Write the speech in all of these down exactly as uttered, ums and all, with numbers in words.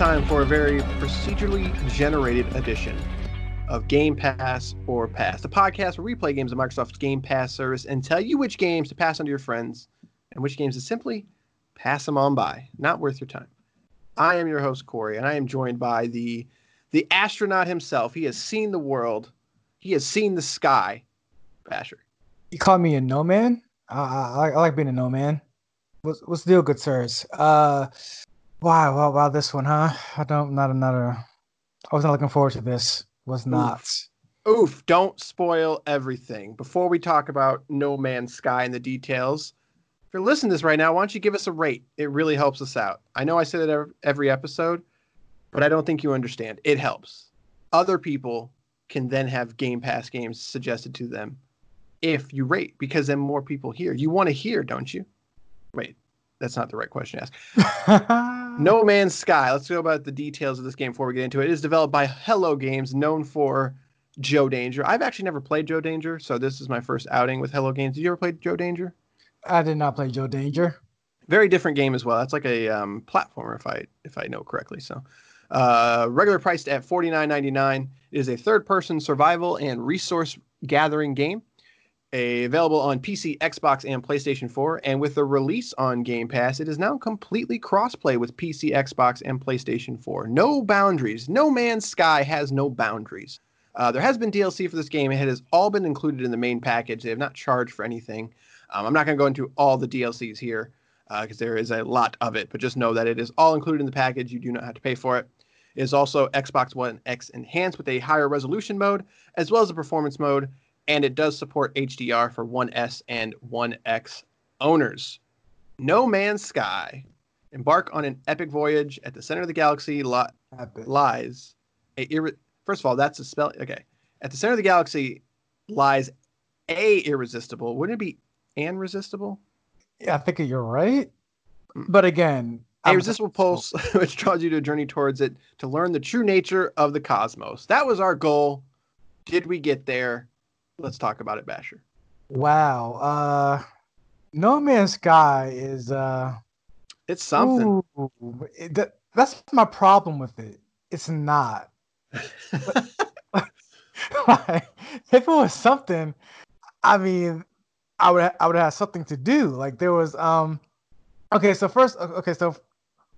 time for a very procedurally generated edition of Game Pass or Pass, the podcast where we play games on Microsoft's Game Pass service and tell you which games to pass on to your friends and which games to simply pass them on by. Not worth your time. I am your host, Corey, and I am joined by the the astronaut himself. He has seen the world. He has seen the sky. Basher. You call me a no man? Uh, I, I like being a no man. What's, what's the deal, good sirs? Uh, wow, wow, wow, this one, huh? I don't, not another. I was not looking forward to this. Was not. Oof. Oof, don't spoil everything. Before we talk about No Man's Sky and the details, if you're listening to this right now, why don't you give us a rate? It really helps us out. I know I say that every episode, but I don't think you understand. It helps. Other people can then have Game Pass games suggested to them if you rate, because then more people hear. You want to hear, don't you? Wait, that's not the right question to ask. No Man's Sky. Let's go about the details of this game before we get into it. It is developed by Hello Games, known for Joe Danger. I've actually never played Joe Danger, so this is my first outing with Hello Games. Did you ever play Joe Danger? I did not play Joe Danger. Very different game as well. That's like a um, platformer, if I if I know correctly. So, uh, regular priced at forty-nine ninety-nine. It is a third-person survival and resource gathering game. A, available on P C, Xbox, and PlayStation four, and with the release on Game Pass, it is now completely cross-play with P C, Xbox, and PlayStation four. No boundaries. No Man's Sky has no boundaries. Uh, there has been D L C for this game. It has all been included in the main package. They have not charged for anything. Um, I'm not going to go into all the D L Cs here because uh, there is a lot of it, but just know that it is all included in the package. You do not have to pay for it. It is also Xbox One X enhanced with a higher resolution mode as well as a performance mode. And it does support H D R for one S and one X owners. No Man's Sky. Embark on an epic voyage at the center of the galaxy li- lies. A ir- First of all, that's a spell. Okay. At the center of the galaxy lies a irresistible. Wouldn't it be an resistible? Yeah, I think you're right. But again, a resistible pulse, which draws you to a journey towards it to learn the true nature of the cosmos. That was our goal. Did we get there? Let's talk about it, Basher. Wow. Uh, No Man's Sky is... Uh, it's something. Ooh, it, that, that's my problem with it. It's not. Like, if it was something, I mean, I would I would have something to do. Like, there was... um, Okay, so first... Okay, so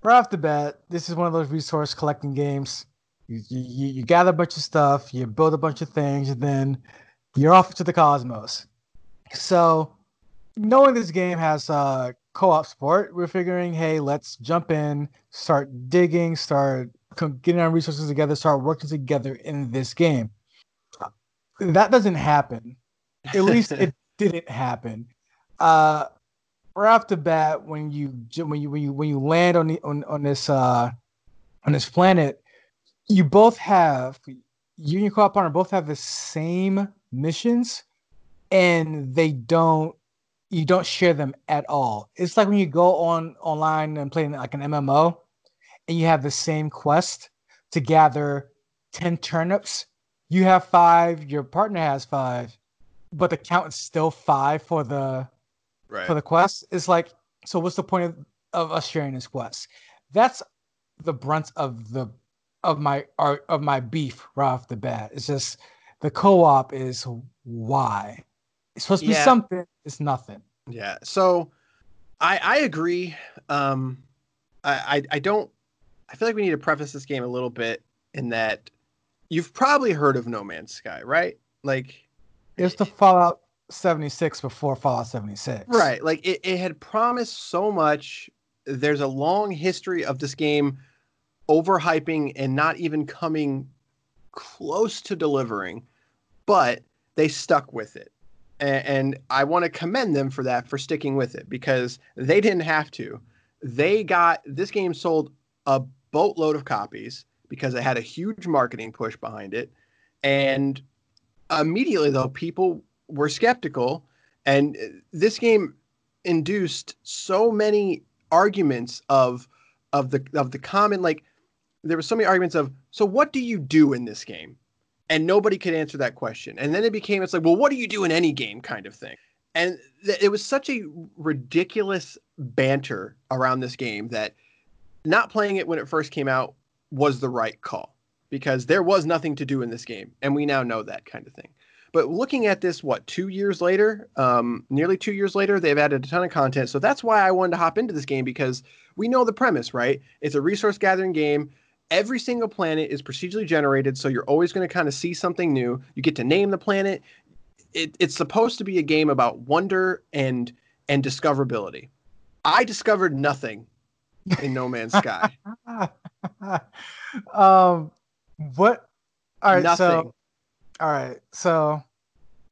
right off the bat, this is one of those resource collecting games. You, you, you gather a bunch of stuff, you build a bunch of things, and then... you're off to the cosmos. So, knowing this game has uh, co-op support, we're figuring, hey, let's jump in, start digging, start getting our resources together, start working together in this game. That doesn't happen. At least it didn't happen. Uh, right off the bat, when you when you when you when you land on the, on on this uh, on this planet, you both have you and your co-op partner both have the same missions, and they don't you don't share them at all. It's like when you go on online and play like an M M O and you have the same quest to gather ten turnips. You have five, your partner has five, but the count is still five for the right. for the quest. It's like, so what's the point of, of us sharing this quest? That's the brunt of the of my of my beef right off the bat. It's just the co-op is why. It's supposed to yeah. be something. It's nothing. Yeah. So I I agree. Um, I, I I don't. I feel like we need to preface this game a little bit in that you've probably heard of No Man's Sky, right? Like it's the Fallout seventy-six before Fallout seventy-six, right? Like it, it had promised so much. There's a long history of this game overhyping and not even coming close to delivering. But they stuck with it, and, and I want to commend them for that, for sticking with it, because they didn't have to. They got this game sold a boatload of copies because it had a huge marketing push behind it, and immediately though people were skeptical, and this game induced so many arguments of of the of the common like there were so many arguments of so what do you do in this game? And nobody could answer that question. And then it became, it's like, well, what do you do in any game kind of thing? And th- it was such a ridiculous banter around this game that not playing it when it first came out was the right call, because there was nothing to do in this game, and we now know that kind of thing. But looking at this, what, two years later, um, nearly two years later, they've added a ton of content. So that's why I wanted to hop into this game, because we know the premise, right? It's a resource gathering game. Every single planet is procedurally generated, so you're always going to kind of see something new. You get to name the planet. It, it's supposed to be a game about wonder and and discoverability. I discovered nothing in No Man's Sky. um, what? All right, nothing. So... All right, so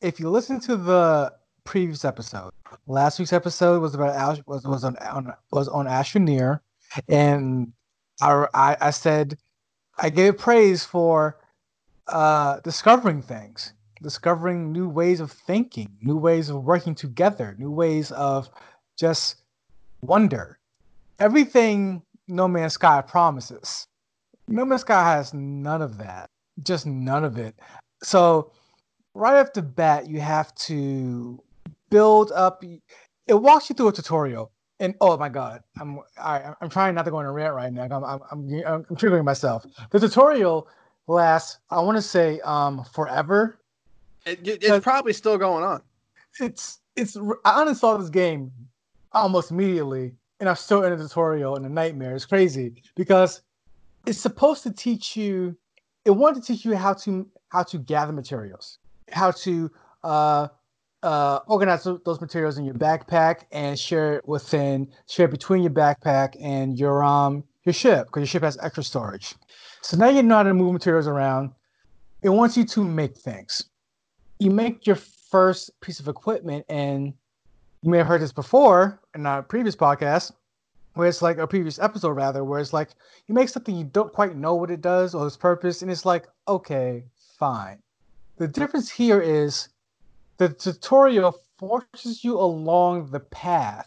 if you listen to the previous episode, last week's episode was about was was on, on was on Astroneer, and I, I I said I gave praise for uh, discovering things, discovering new ways of thinking, new ways of working together, new ways of just wonder. Everything No Man's Sky promises, No Man's Sky has none of that, just none of it. So right off the bat, you have to build up. It walks you through a tutorial, and oh my god, I'm all right, I'm trying not to go on a rant right now. I'm I'm I'm, I'm triggering myself. The tutorial lasts, I want to say, um, forever. It, it's probably still going on. It's it's. I uninstalled this game almost immediately, and I'm still in a tutorial and a nightmare. It's crazy because it's supposed to teach you. It wanted to teach you how to. how to gather materials, how to uh, uh, organize those materials in your backpack and share it within, share it between your backpack and your um your ship, because your ship has extra storage. So now you know how to move materials around. It wants you to make things. You make your first piece of equipment, and you may have heard this before in our previous podcast, where it's like a previous episode rather, where it's like you make something you don't quite know what it does or its purpose, and it's like, okay, fine. The difference here is the tutorial forces you along the path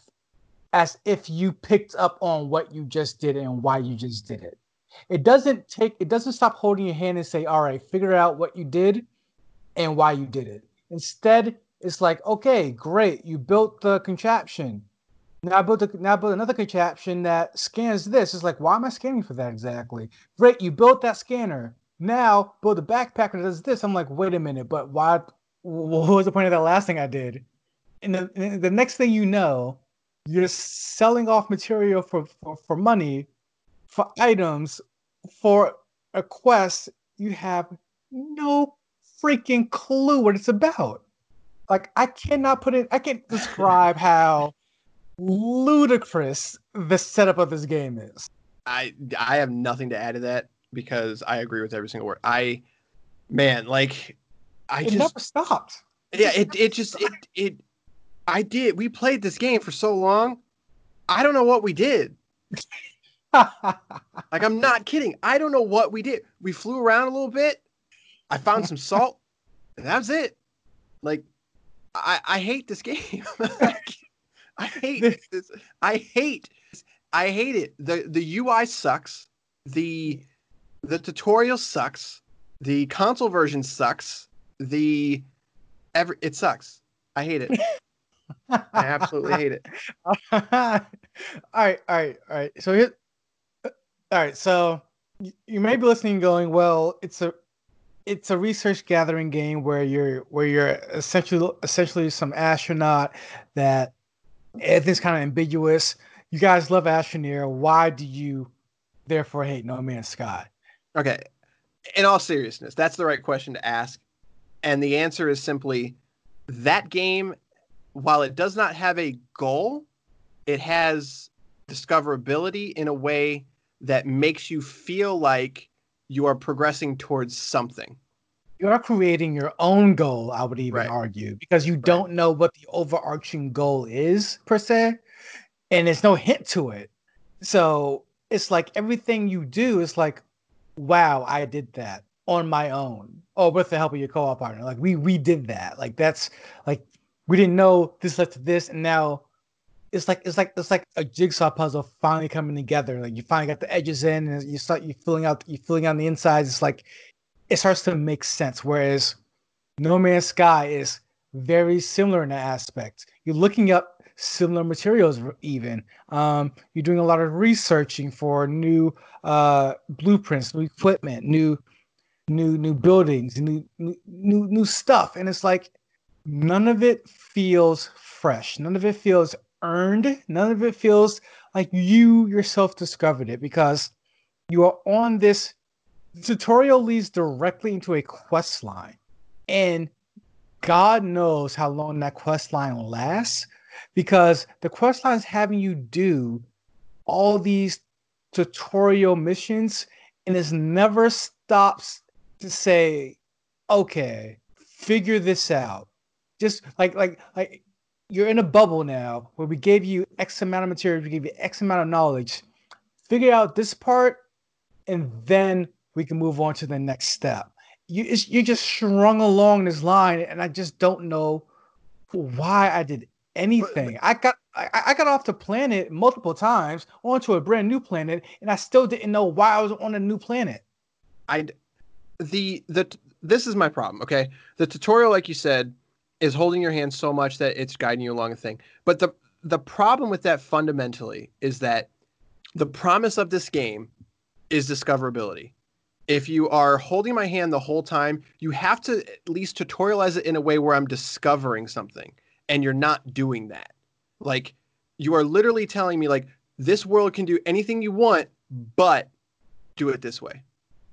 as if you picked up on what you just did and why you just did it. It doesn't take, it doesn't stop holding your hand and say, all right, figure out what you did and why you did it. Instead, it's like, okay, great. You built the contraption. Now I built, a, now I built another contraption that scans this. It's like, why am I scanning for that exactly? Great. You built that scanner. Now, build a backpack that does this. I'm like, wait a minute, but why? What was the point of that last thing I did? And the, and the next thing you know, you're selling off material for, for, for money, for items, for a quest. You have no freaking clue what it's about. Like, I cannot put it, I can't describe how ludicrous the setup of this game is. I I have nothing to add to that, because I agree with every single word. I, man, like, I it just... It never stopped. Yeah, it, it just, it, it, I did, we played this game for so long, I don't know what we did. Like, I'm not kidding. I don't know what we did. We flew around a little bit, I found some salt, and that was it. Like, I, I hate this game. Like, I hate this. I hate, I hate it. The, the U I sucks. The... The tutorial sucks. The console version sucks. The every it sucks. I hate it. I absolutely hate it. all right, all right, all right. So here, all right. So you may be listening, going, "Well, it's a, it's a research gathering game where you're where you're essentially essentially some astronaut that everything's kind of ambiguous. You guys love Astroneer. Why do you therefore hate No Man's Sky?" Okay, in all seriousness, that's the right question to ask. And the answer is simply that game, while it does not have a goal, it has discoverability in a way that makes you feel like you are progressing towards something. You are creating your own goal, I would even right. argue, because you right. don't know what the overarching goal is, per se, and there's no hint to it. So it's like everything you do is like, wow, I did that on my own, or with the help of your co-op partner. Like we we did that. Like that's like we didn't know this led to this, and now it's like it's like it's like a jigsaw puzzle finally coming together. Like you finally got the edges in, and you start you filling out you filling out the insides. It's like it starts to make sense. Whereas No Man's Sky is very similar in that aspect. You're looking up similar materials even. Um, you're doing a lot of researching for new uh, blueprints, new equipment, new new new buildings, new new new stuff. And it's like none of it feels fresh. None of it feels earned. None of it feels like you yourself discovered it, because you are on this. The tutorial leads directly into a quest line, and God knows how long that quest line lasts, because the quest line is having you do all these tutorial missions, and it never stops to say, okay, figure this out. Just like, like, like you're in a bubble now where we gave you X amount of material, we gave you X amount of knowledge, figure out this part, and then we can move on to the next step. You, it's, you're just strung along this line, and I just don't know why I did anything. But, but, I got I, I got off the planet multiple times onto a brand new planet, and I still didn't know why I was on a new planet. I the the this is my problem. Okay, the tutorial, like you said, is holding your hand so much that it's guiding you along a thing. But the the problem with that fundamentally is that the promise of this game is discoverability. If you are holding my hand the whole time, you have to at least tutorialize it in a way where I'm discovering something, and you're not doing that. Like, you are literally telling me, like, this world can do anything you want, but do it this way.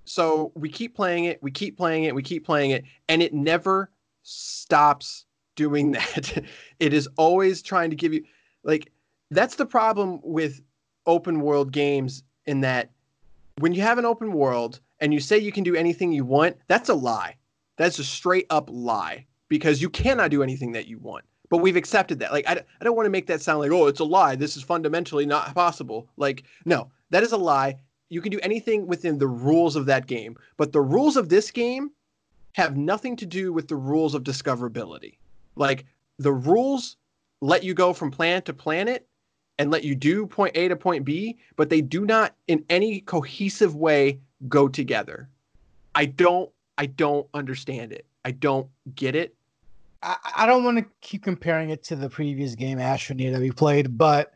So we keep playing it, we keep playing it, we keep playing it, and it never stops doing that. It is always trying to give you, like, that's the problem with open world games, in that when you have an open world and you say you can do anything you want, that's a lie. That's a straight up lie, because you cannot do anything that you want. But we've accepted that. Like, I, I don't want to make that sound like, oh, it's a lie, this is fundamentally not possible. Like, no, that is a lie. You can do anything within the rules of that game. But the rules of this game have nothing to do with the rules of discoverability. Like, the rules let you go from planet to planet and let you do point A to point B, but they do not in any cohesive way go together. I don't, I don't understand it. I don't get it. I, I don't want to keep comparing it to the previous game, Astroneer, that we played, but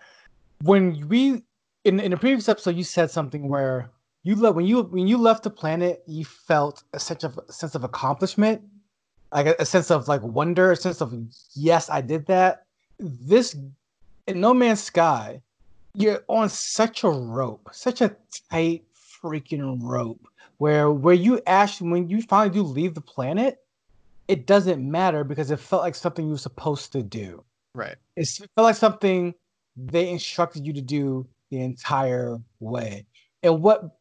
when we, in, in the previous episode, you said something where you left, when you, when you left the planet, you felt a sense of, a sense of accomplishment, like a, a sense of like wonder, a sense of, yes, I did that. This In No Man's Sky, you're on such a rope, such a tight freaking rope, where where you actually, when you finally do leave the planet, it doesn't matter, because it felt like something you were supposed to do. Right. It felt like something they instructed you to do the entire way. And what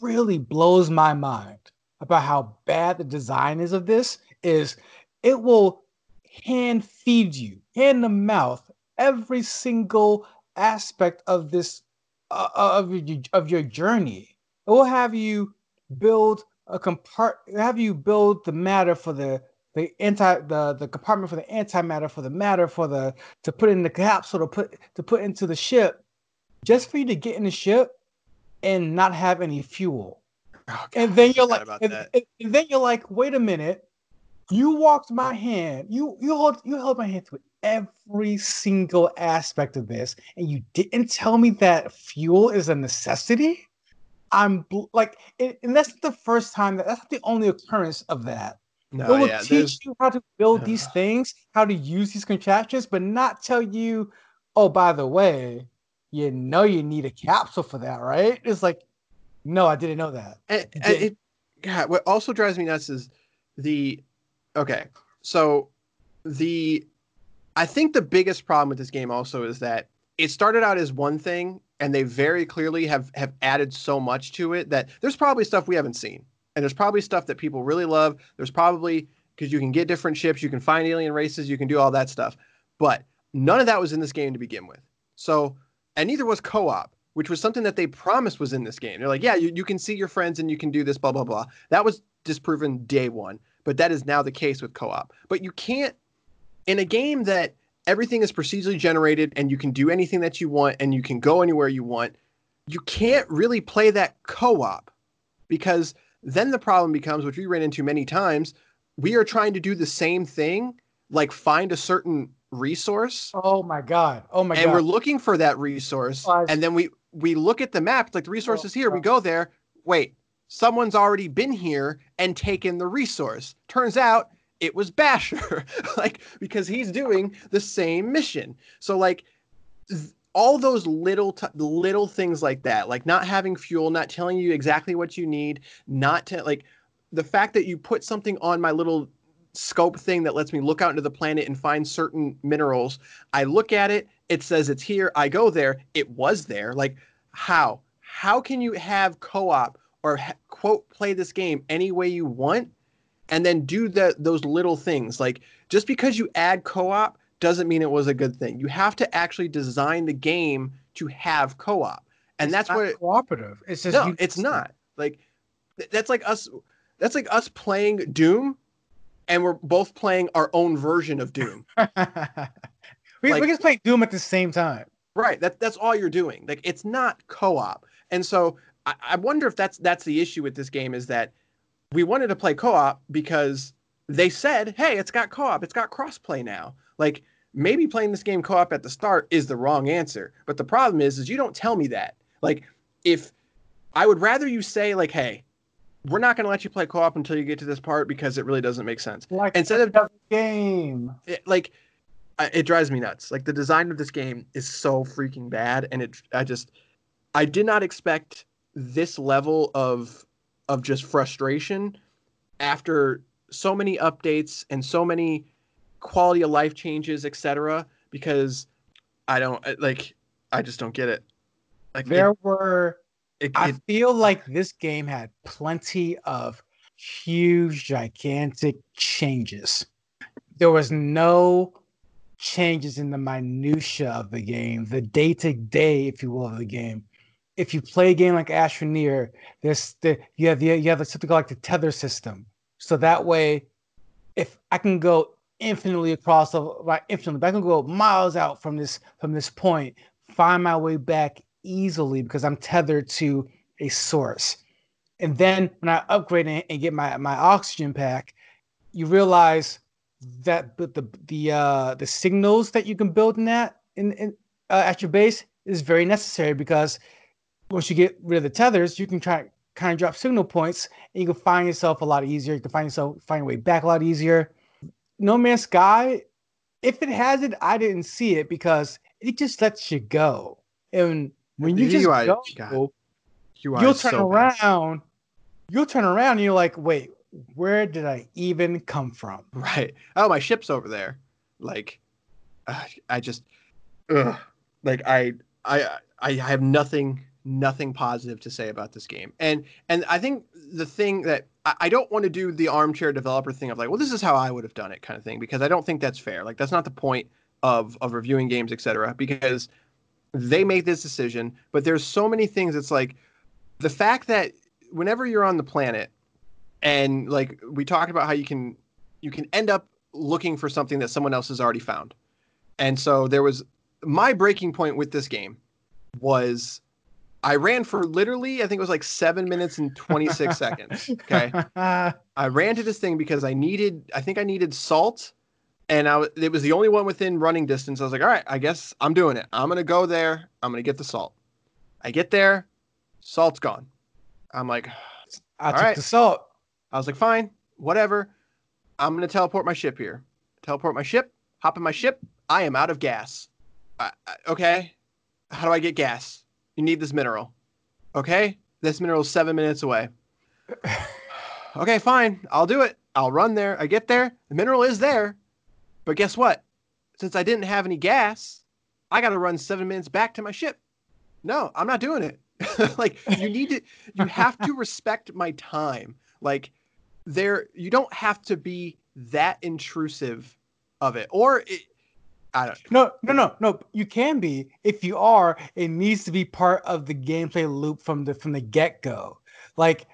really blows my mind about how bad the design is of this is it will hand feed you, hand to mouth, every single aspect of this uh, of your of your journey. It will have you build a compart have you build the matter for the the anti the the compartment for the antimatter, for the matter, for the to put in the capsule, to put to put into the ship, just for you to get in the ship and not have any fuel. Oh, God, and then you're like, and, and then you're like, wait a minute. You walked my hand. You you hold you held my hand through every single aspect of this, and you didn't tell me that fuel is a necessity. I'm like, it, and that's the first time that that's not the only occurrence of that. No, it will yeah, teach you how to build uh, these things, how to use these contraptions, but not tell you, oh, by the way, you know you need a capsule for that, right? It's like, no, I didn't know that. And, and it, God, what also drives me nuts is the. Okay, so the I think the biggest problem with this game also is that it started out as one thing, and they very clearly have, have added so much to it that there's probably stuff we haven't seen, and there's probably stuff that people really love. There's probably, because you can get different ships, you can find alien races, you can do all that stuff, but none of that was in this game to begin with. So, and neither was co-op, which was something that they promised was in this game. They're like, yeah, you, you can see your friends and you can do this, blah, blah, blah. That was disproven day one. But that is now the case with co-op. But you can't, in a game that everything is procedurally generated and you can do anything that you want and you can go anywhere you want, you can't really play that co-op, because then the problem becomes, which we ran into many times, we are trying to do the same thing like find a certain resource. Oh my God. Oh my and God. And we're looking for that resource. Oh, and then we, we look at the map, like the resource oh, is here. God. We go there. Wait, someone's already been here and taken the resource. Turns out it was Basher, like, because he's doing the same mission. So like th- all those little, t- little things like that, like not having fuel, not telling you exactly what you need, not to like the fact that you put something on my little scope thing that lets me look out into the planet and find certain minerals. I look at it. It says it's here. I go there. It was there. Like how, how can you have co-op or ha- quote, play this game any way you want and then do the, those little things? Like just because you add co-op doesn't mean it was a good thing. You have to actually design the game to have co-op. And it's that's not what it, cooperative. It's just no, it's not like, th- that's like us. That's like us playing Doom. And we're both playing our own version of Doom. we, like, we just play Doom at the same time. Right. That, that's all you're doing. Like, it's not co-op. And so I, I wonder if that's that's the issue with this game is that we wanted to play co-op because they said, hey, it's got co-op. It's got cross-play now. Like, maybe playing this game co-op at the start is the wrong answer. But the problem is, is you don't tell me that. Like, if I would rather you say, like, hey, we're not going to let you play co-op until you get to this part because it really doesn't make sense. Like instead of the game, it, like it drives me nuts. Like the design of this game is so freaking bad, and it I just I did not expect this level of of just frustration after so many updates and so many quality of life changes, et cetera. Because I don't like I just don't get it. Like there it, were. It, it, I feel like this game had plenty of huge, gigantic changes. There was no changes in the minutia of the game, the day-to-day, if you will, of the game. If you play a game like Astroneer, there's the, you have the, you have something called like the tether system. So that way, if I can go infinitely across, like infinitely, I can go miles out from this from this point, find my way back easily because I'm tethered to a source. And then when I upgrade and, and get my, my oxygen pack, you realize that the the the, uh, the signals that you can build in that in, in uh, at your base is very necessary because once you get rid of the tethers, you can try kind of drop signal points and you can find yourself a lot easier. You can find yourself find your way back a lot easier. No Man's Sky, if it has it, I didn't see it because it just lets you go. And when you just U I, go, God, you'll turn so around, bad. you'll turn around and you're like, wait, where did I even come from? Right. Oh, my ship's over there. Like, uh, I just, ugh. like, I, I, I have nothing, nothing positive to say about this game. And, and I think the thing that I, I don't want to do the armchair developer thing of like, well, this is how I would have done it kind of thing, because I don't think that's fair. Like, that's not the point of, of reviewing games, et cetera, because they make this decision, but there's so many things. It's like the fact that whenever you're on the planet and like we talked about how you can you can end up looking for something that someone else has already found. And so there was my breaking point with this game was I ran for literally, I think it was like seven minutes and twenty-six seconds. Okay. I ran to this thing because I needed, I think I needed salt. And I, it was the only one within running distance. I was like, all right, I guess I'm doing it. I'm going to go there. I'm going to get the salt. I get there. Salt's gone. I'm like, I all took right. the salt. I was like, fine, whatever. I'm going to teleport my ship here. Teleport my ship. Hop in my ship. I am out of gas. I, I, okay. How do I get gas? You need this mineral. Okay. This mineral is seven minutes away. Okay, fine. I'll do it. I'll run there. I get there. The mineral is there. But guess what? Since I didn't have any gas, I got to run seven minutes back to my ship. No, I'm not doing it. Like you need to, you have to respect my time. Like there, you don't have to be that intrusive of it. Or it, I don't know. No, no, no, no. You can be. If you are, it needs to be part of the gameplay loop from the, from the get go. Like,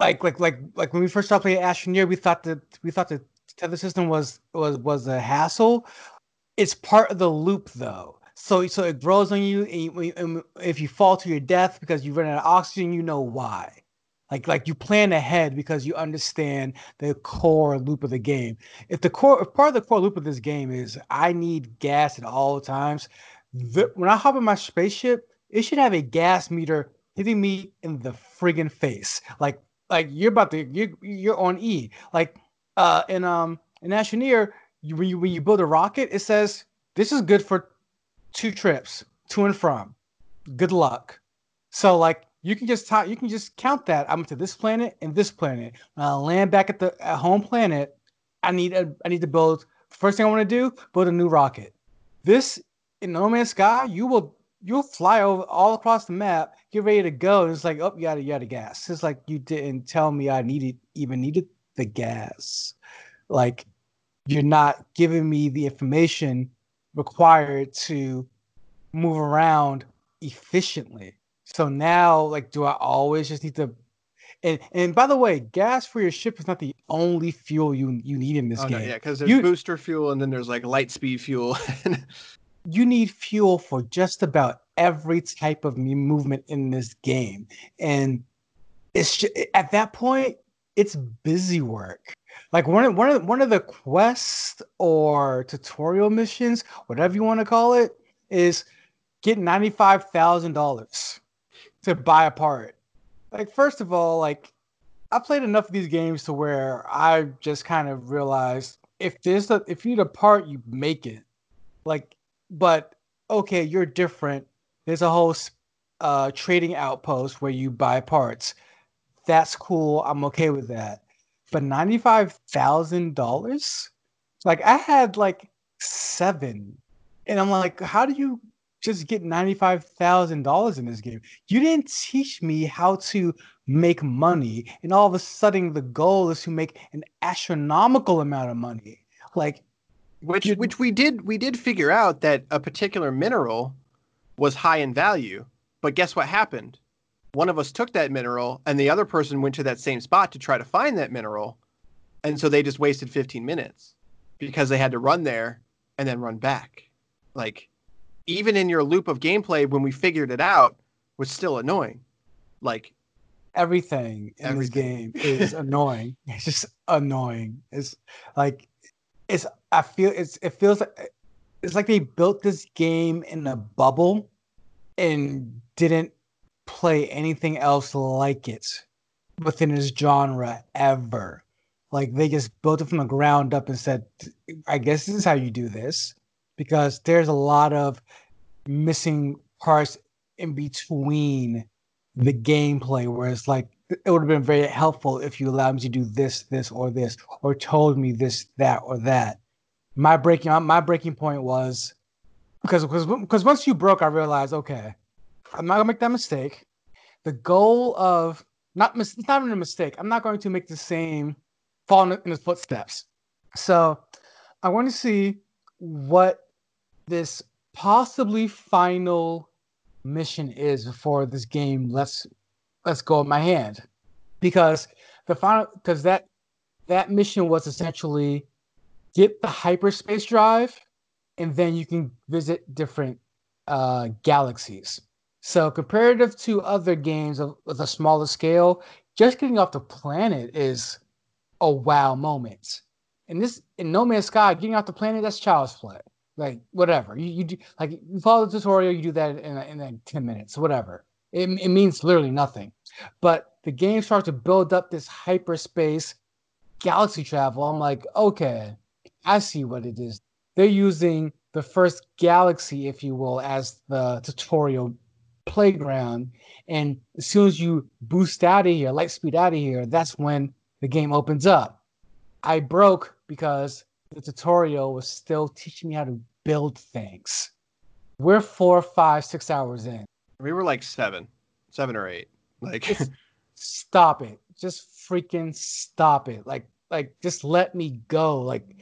like, like, like, like when we first started playing Astroneer, we thought that we thought that tether system was was was a hassle. It's part of the loop though, so so it grows on you. And, you, and if you fall to your death because you run out of oxygen, you know why. Like, like you plan ahead because you understand the core loop of the game. If the core, if part of the core loop of this game is I need gas at all times, the, when I hop in my spaceship, it should have a gas meter hitting me in the friggin' face. Like, like you're about to, you're, you're on E. Like, uh, in um, in Astroneer, you, when you when you build a rocket, it says this is good for two trips to and from. Good luck. So like. You can just t- you can just count that I'm to this planet and this planet. When I land back at the at home planet, I need a, I need to build. First thing I want to do, build a new rocket. This in No Man's Sky, you will you'll fly over all across the map, get ready to go, and it's like, oh, you gotta you gotta gas. It's like you didn't tell me I needed even needed the gas. Like you're not giving me the information required to move around efficiently. So now, like, do I always just need to? And and by the way, gas for your ship is not the only fuel you you need in this oh, game. No, yeah, because there's you, booster fuel, and then there's like light speed fuel. You need fuel for just about every type of movement in this game, and it's just, at that point, it's busy work. Like one of, one of one of the quests or tutorial missions, whatever you want to call it, is get ninety-five thousand dollars. To buy a part. Like, first of all, like, I played enough of these games to where I just kind of realized if there's a, if you need a part, you make it. Like, but okay, you're different. There's a whole uh, trading outpost where you buy parts. That's cool. I'm okay with that. But ninety-five thousand dollars? Like, I had like seven. And I'm like, how do you just get ninety-five thousand dollars in this game? You didn't teach me how to make money. And all of a sudden, the goal is to make an astronomical amount of money. Like, which which we did we did figure out that a particular mineral was high in value. But guess what happened? One of us took that mineral, and the other person went to that same spot to try to find that mineral. And so they just wasted fifteen minutes because they had to run there and then run back. Like, even in your loop of gameplay, when we figured it out, was still annoying. Like, everything in everything. This game is annoying. It's just annoying. It's like, it's, I feel it's, it feels like, it's like they built this game in a bubble and didn't play anything else like it within this genre ever. Like, they just built it from the ground up and said, I guess this is how you do this. Because there's a lot of missing parts in between the gameplay where it's like, it would have been very helpful if you allowed me to do this, this, or this, or told me this, that, or that. My breaking my breaking point was, because because, because once you broke, I realized, okay, I'm not going to make that mistake. The goal of, not it's not even a mistake. I'm not going to make the same, fall in, in his footsteps. So I want to see what this possibly final mission is before this game lets let's go of my hand, because the final because that that mission was essentially get the hyperspace drive and then you can visit different uh, galaxies. So comparative to other games of, of a smaller scale, just getting off the planet is a wow moment. And this in No Man's Sky, getting off the planet, that's child's play. Like, whatever. You you do, like, you follow the tutorial, you do that in in like ten minutes, whatever. It it means literally nothing. But the game starts to build up this hyperspace galaxy travel. I'm like, okay, I see what it is. They're using the first galaxy, if you will, as the tutorial playground. And as soon as you boost out of here, light speed out of here, that's when the game opens up. I broke because the tutorial was still teaching me how to build things. We're four, five, six hours in. We were like seven, seven or eight. Like, just stop it. Just freaking stop it. Like, like, just let me go. Like,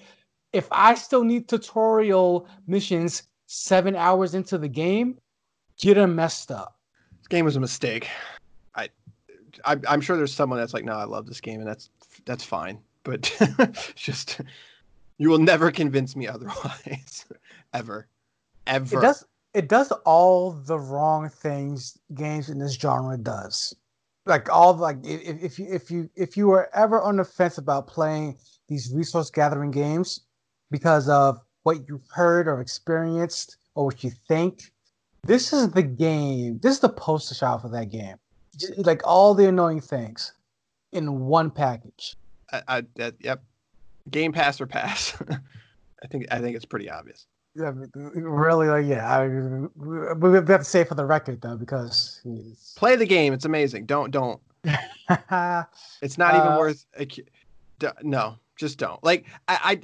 if I still need tutorial missions seven hours into the game, get them messed up. This game was a mistake. I, I I'm sure there's someone that's like, no, I love this game, and that's that's fine. But just, you will never convince me otherwise, ever, ever. It does, it does all the wrong things games in this genre does. like all like if if you if you if you were ever on the fence about playing these resource gathering games because of what you've heard or experienced or what you think, this is the game. This is the poster child for that game. Just, like all the annoying things in one package. I, I that, yep. Game Pass or Pass. I think I think it's pretty obvious. Yeah, really, like, yeah. I, we have to say for the record though, because it's... play the game. It's amazing. Don't don't. It's not uh, even worth. A, no, just don't. Like I, I.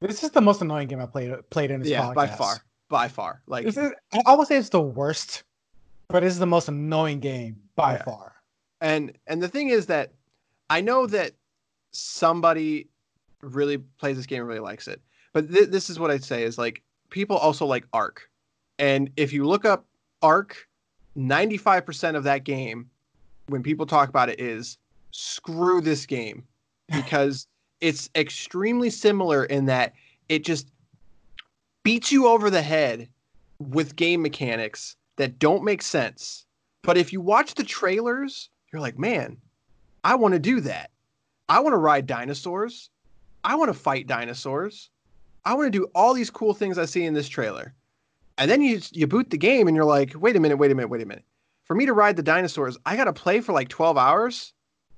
This is the most annoying game I played played in this yeah, podcast. Yeah, by far, by far. Like is, I would say it's the worst, but it's the most annoying game by yeah. far. And and the thing is that I know that somebody really plays this game and really likes it. But th- this is what I'd say is like people also like Ark. And if you look up Ark, ninety-five percent of that game, when people talk about it, is screw this game because it's extremely similar in that it just beats you over the head with game mechanics that don't make sense. But if you watch the trailers, you're like, man, I want to do that. I want to ride dinosaurs. I want to fight dinosaurs. I want to do all these cool things I see in this trailer. And then you you boot the game and you're like, wait a minute, wait a minute, wait a minute. For me to ride the dinosaurs, I got to play for like twelve hours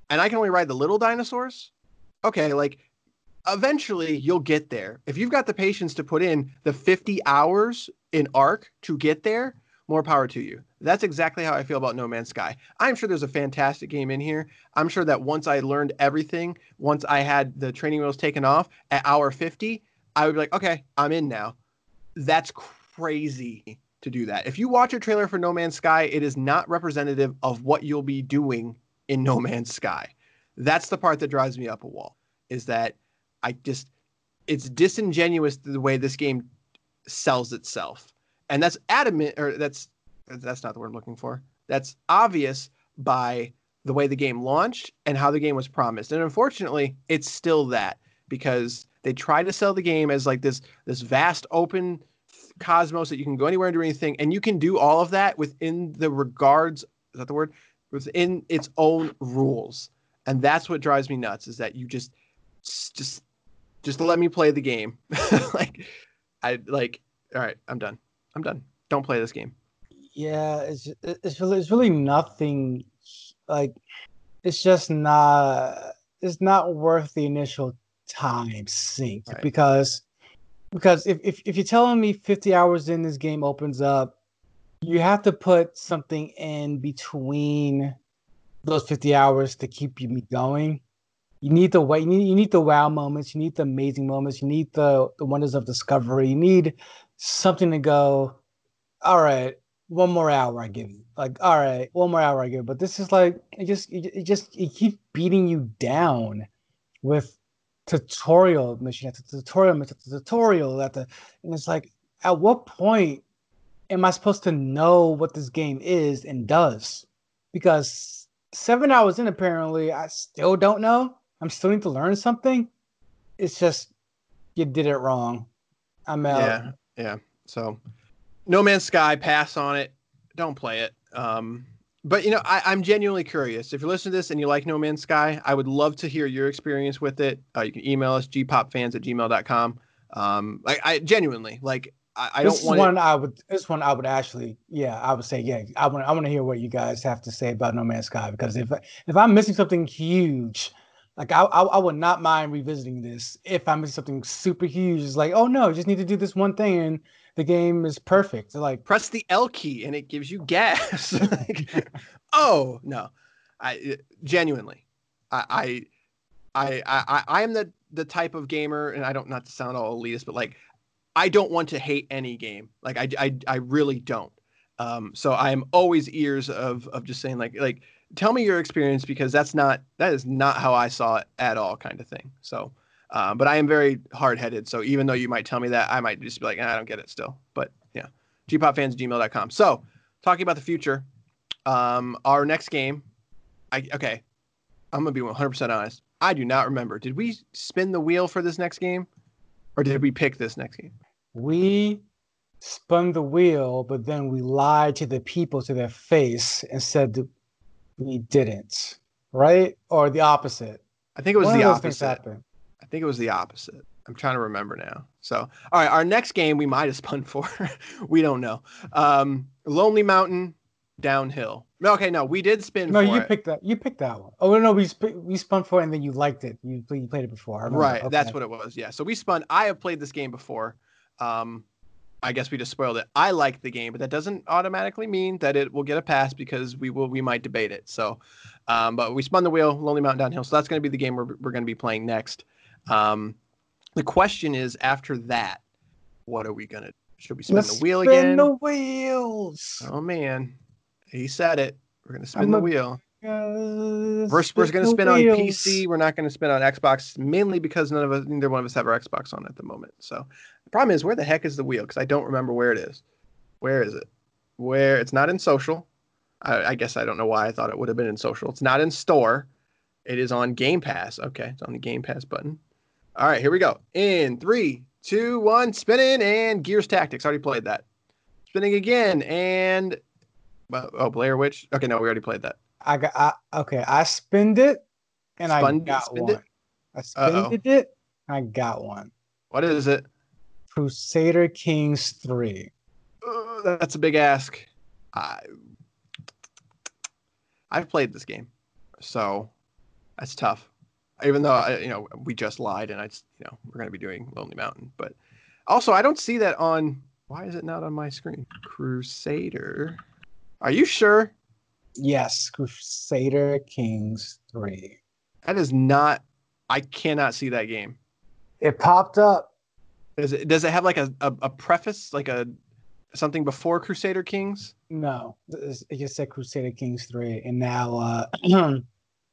and I can only ride the little dinosaurs. Okay, like eventually you'll get there. If you've got the patience to put in the fifty hours in Ark to get there, more power to you. That's exactly how I feel about No Man's Sky. I'm sure there's a fantastic game in here. I'm sure that once I learned everything, once I had the training wheels taken off at hour fifty, I would be like, okay, I'm in now. That's crazy to do that. If you watch a trailer for No Man's Sky, it is not representative of what you'll be doing in No Man's Sky. That's the part that drives me up a wall, is that I just, it's disingenuous the way this game sells itself. And that's adamant, or that's, that's not the word I'm looking for. That's obvious by the way the game launched and how the game was promised. And unfortunately, it's still that because they try to sell the game as like this this vast open cosmos that you can go anywhere and do anything. And you can do all of that within the regards, is that the word? Within its own rules. And that's what drives me nuts is that you just, just, just let me play the game. like, I like, all right, I'm done. I'm done. Don't play this game. Yeah, it's it's really it's really nothing. Like, it's just not it's not worth the initial time sink right. because because if, if if you're telling me fifty hours in this game opens up, you have to put something in between those fifty hours to keep you going. You need the you need you need the wow moments. You need the amazing moments. You need the the wonders of discovery. You need something to go. All right. One more hour I give you. Like, all right, one more hour I give you. But this is like, it just, it, it just, it keeps beating you down with tutorial mission after tutorial mission after tutorial after, and it's like, at what point am I supposed to know what this game is and does? Because seven hours in, apparently, I still don't know. I'm still need to learn something. It's just, you did it wrong. I'm out. Yeah, yeah. So... No Man's Sky, pass on it. Don't play it. Um, but, you know, I, I'm genuinely curious. If you're listening to this and you like No Man's Sky, I would love to hear your experience with it. Uh, you can email us, g pop fans at gmail dot com. Um, I, I genuinely, like, I, I don't want one it... I would. This one I would actually, yeah, I would say, yeah, I want I want to hear what you guys have to say about No Man's Sky. Because if, if I'm missing something huge, like, I, I I would not mind revisiting this. If I'm missing something super huge, it's like, oh, no, I just need to do this one thing and the game is perfect. They're like, press the L key and it gives you gas. Like, oh no, I it, genuinely, I, I, I, I am the, the type of gamer, and I don't not to sound all elitist, but like, I don't want to hate any game. Like I, I, I really don't. Um, so I am always ears of, of just saying like, like, tell me your experience because that's not, that is not how I saw it at all kind of thing. So, Uh, but I am very hard-headed, so even though you might tell me that, I might just be like, nah, I don't get it still. But, yeah, g pop fans at gmail dot com. So, talking about the future, um, our next game, I okay, I'm going to be one hundred percent honest. I do not remember. Did we spin the wheel for this next game, or did we pick this next game? We spun the wheel, but then we lied to the people to their face and said we didn't, right? Or the opposite. I think it was One the opposite. I think it was the opposite. I'm trying to remember now. So, all right, our next game we might have spun for. We don't know. Um, Lonely Mountain Downhill. Okay, no, we did spin. No, for you it. picked that. You picked that one. Oh no, we sp- we spun for it, and then you liked it. You, you played it before. Right, okay. That's what it was. Yeah. So we spun. I have played this game before. Um, I guess we just spoiled it. I like the game, but that doesn't automatically mean that it will get a pass because we will. We might debate it. So, um, but we spun the wheel. Lonely Mountain Downhill. So that's going to be the game we're we're going to be playing next. Um, the question is, after that, what are we going to do? Should we spin Let's the wheel spin again? Spin the wheels. Oh man. He said it. We're going to spin I'm the a, wheel. Uh, we're spin we're going to spin wheels. on P C. We're not going to spin on Xbox, mainly because none of us, neither one of us have our Xbox on at the moment. So the problem is, where the heck is the wheel? Because I don't remember where it is. Where is it? Where it's not in social. I, I guess I don't know why I thought it would have been in social. It's not in store. It is on Game Pass. Okay, it's on the Game Pass button. All right, here we go. In three, two, one, spinning, and Gears Tactics. Already played that. Spinning again, and... Oh, Blair Witch. Okay, no, we already played that. I got I, okay. I spinned it, and Spun, I got one. It? I spinned it. I got one. What is it? Crusader Kings three. Uh, that's a big ask. I I've played this game, so that's tough. Even though I, you know we just lied, and I you know we're gonna be doing Lonely Mountain, but also I don't see that on. Why is it not on my screen? Crusader. Are you sure? Yes, Crusader Kings three. That is not... I cannot see that game. It popped up. Does it, does it have like a, a, a preface? Like a something before Crusader Kings? No. It just said Crusader Kings three. And now uh,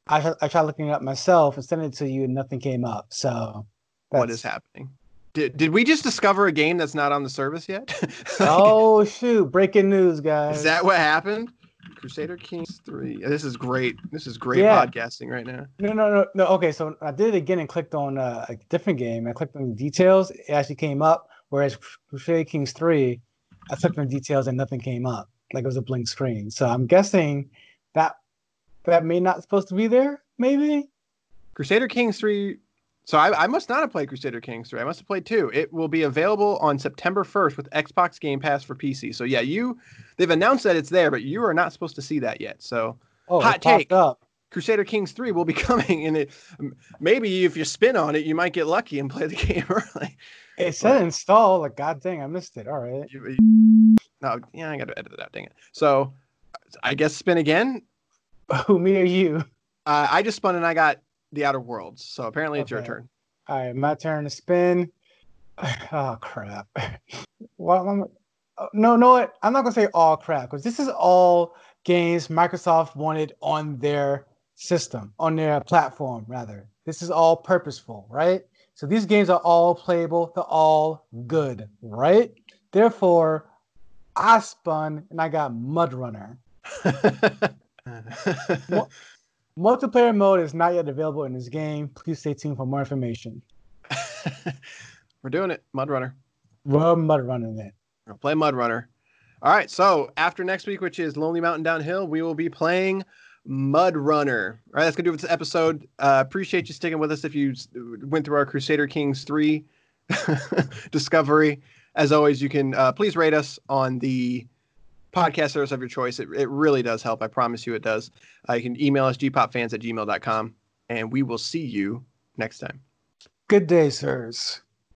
I, I tried looking it up myself and sent it to you and nothing came up. So that's... What is happening? Did, did we just discover a game that's not on the service yet? Like, oh, shoot. Breaking news, guys. Is that what happened? Crusader Kings three. This is great. This is great yeah. podcasting right now. No, no, no. no. Okay, so I did it again and clicked on uh, a different game. I clicked on the details. It actually came up, whereas Crusader Kings three, I clicked on the details and nothing came up. Like it was a blank screen. So I'm guessing that that may not supposed to be there, maybe? Crusader Kings three... So I, I must not have played Crusader Kings three. I must have played two. It will be available on September first with Xbox Game Pass for P C. So yeah, you they've announced that it's there, but you are not supposed to see that yet. So oh, hot take, up. Crusader Kings three will be coming, and it, maybe if you spin on it, you might get lucky and play the game early. It said install. Like god dang, I missed it. All right. You, you, no, yeah, I got to edit it out. Dang it. So I guess spin again. Who, me or you? Uh, I just spun and I got The Outer Worlds. So apparently it's okay. Your turn. All right, my turn to spin. Oh crap! What? Well, no, no, what? I'm not gonna say all crap because this is all games Microsoft wanted on their system, on their platform rather. This is all purposeful, right? So these games are all playable. They're all good, right? Therefore, I spun and I got MudRunner. Well, multiplayer mode is not yet available in this game. Please stay tuned for more information. We're doing it. MudRunner. We're MudRunning it. We'll play MudRunner. All right. So after next week, which is Lonely Mountain Downhill, we will be playing MudRunner. All right. That's going to do it for this episode. Uh, appreciate you sticking with us if you went through our Crusader Kings three discovery. As always, you can uh, please rate us on the podcast service of your choice. It, it really does help. I promise you it does. Uh, you can email us gpopfans at gmail dot com, and we will see you next time. Good day, sirs.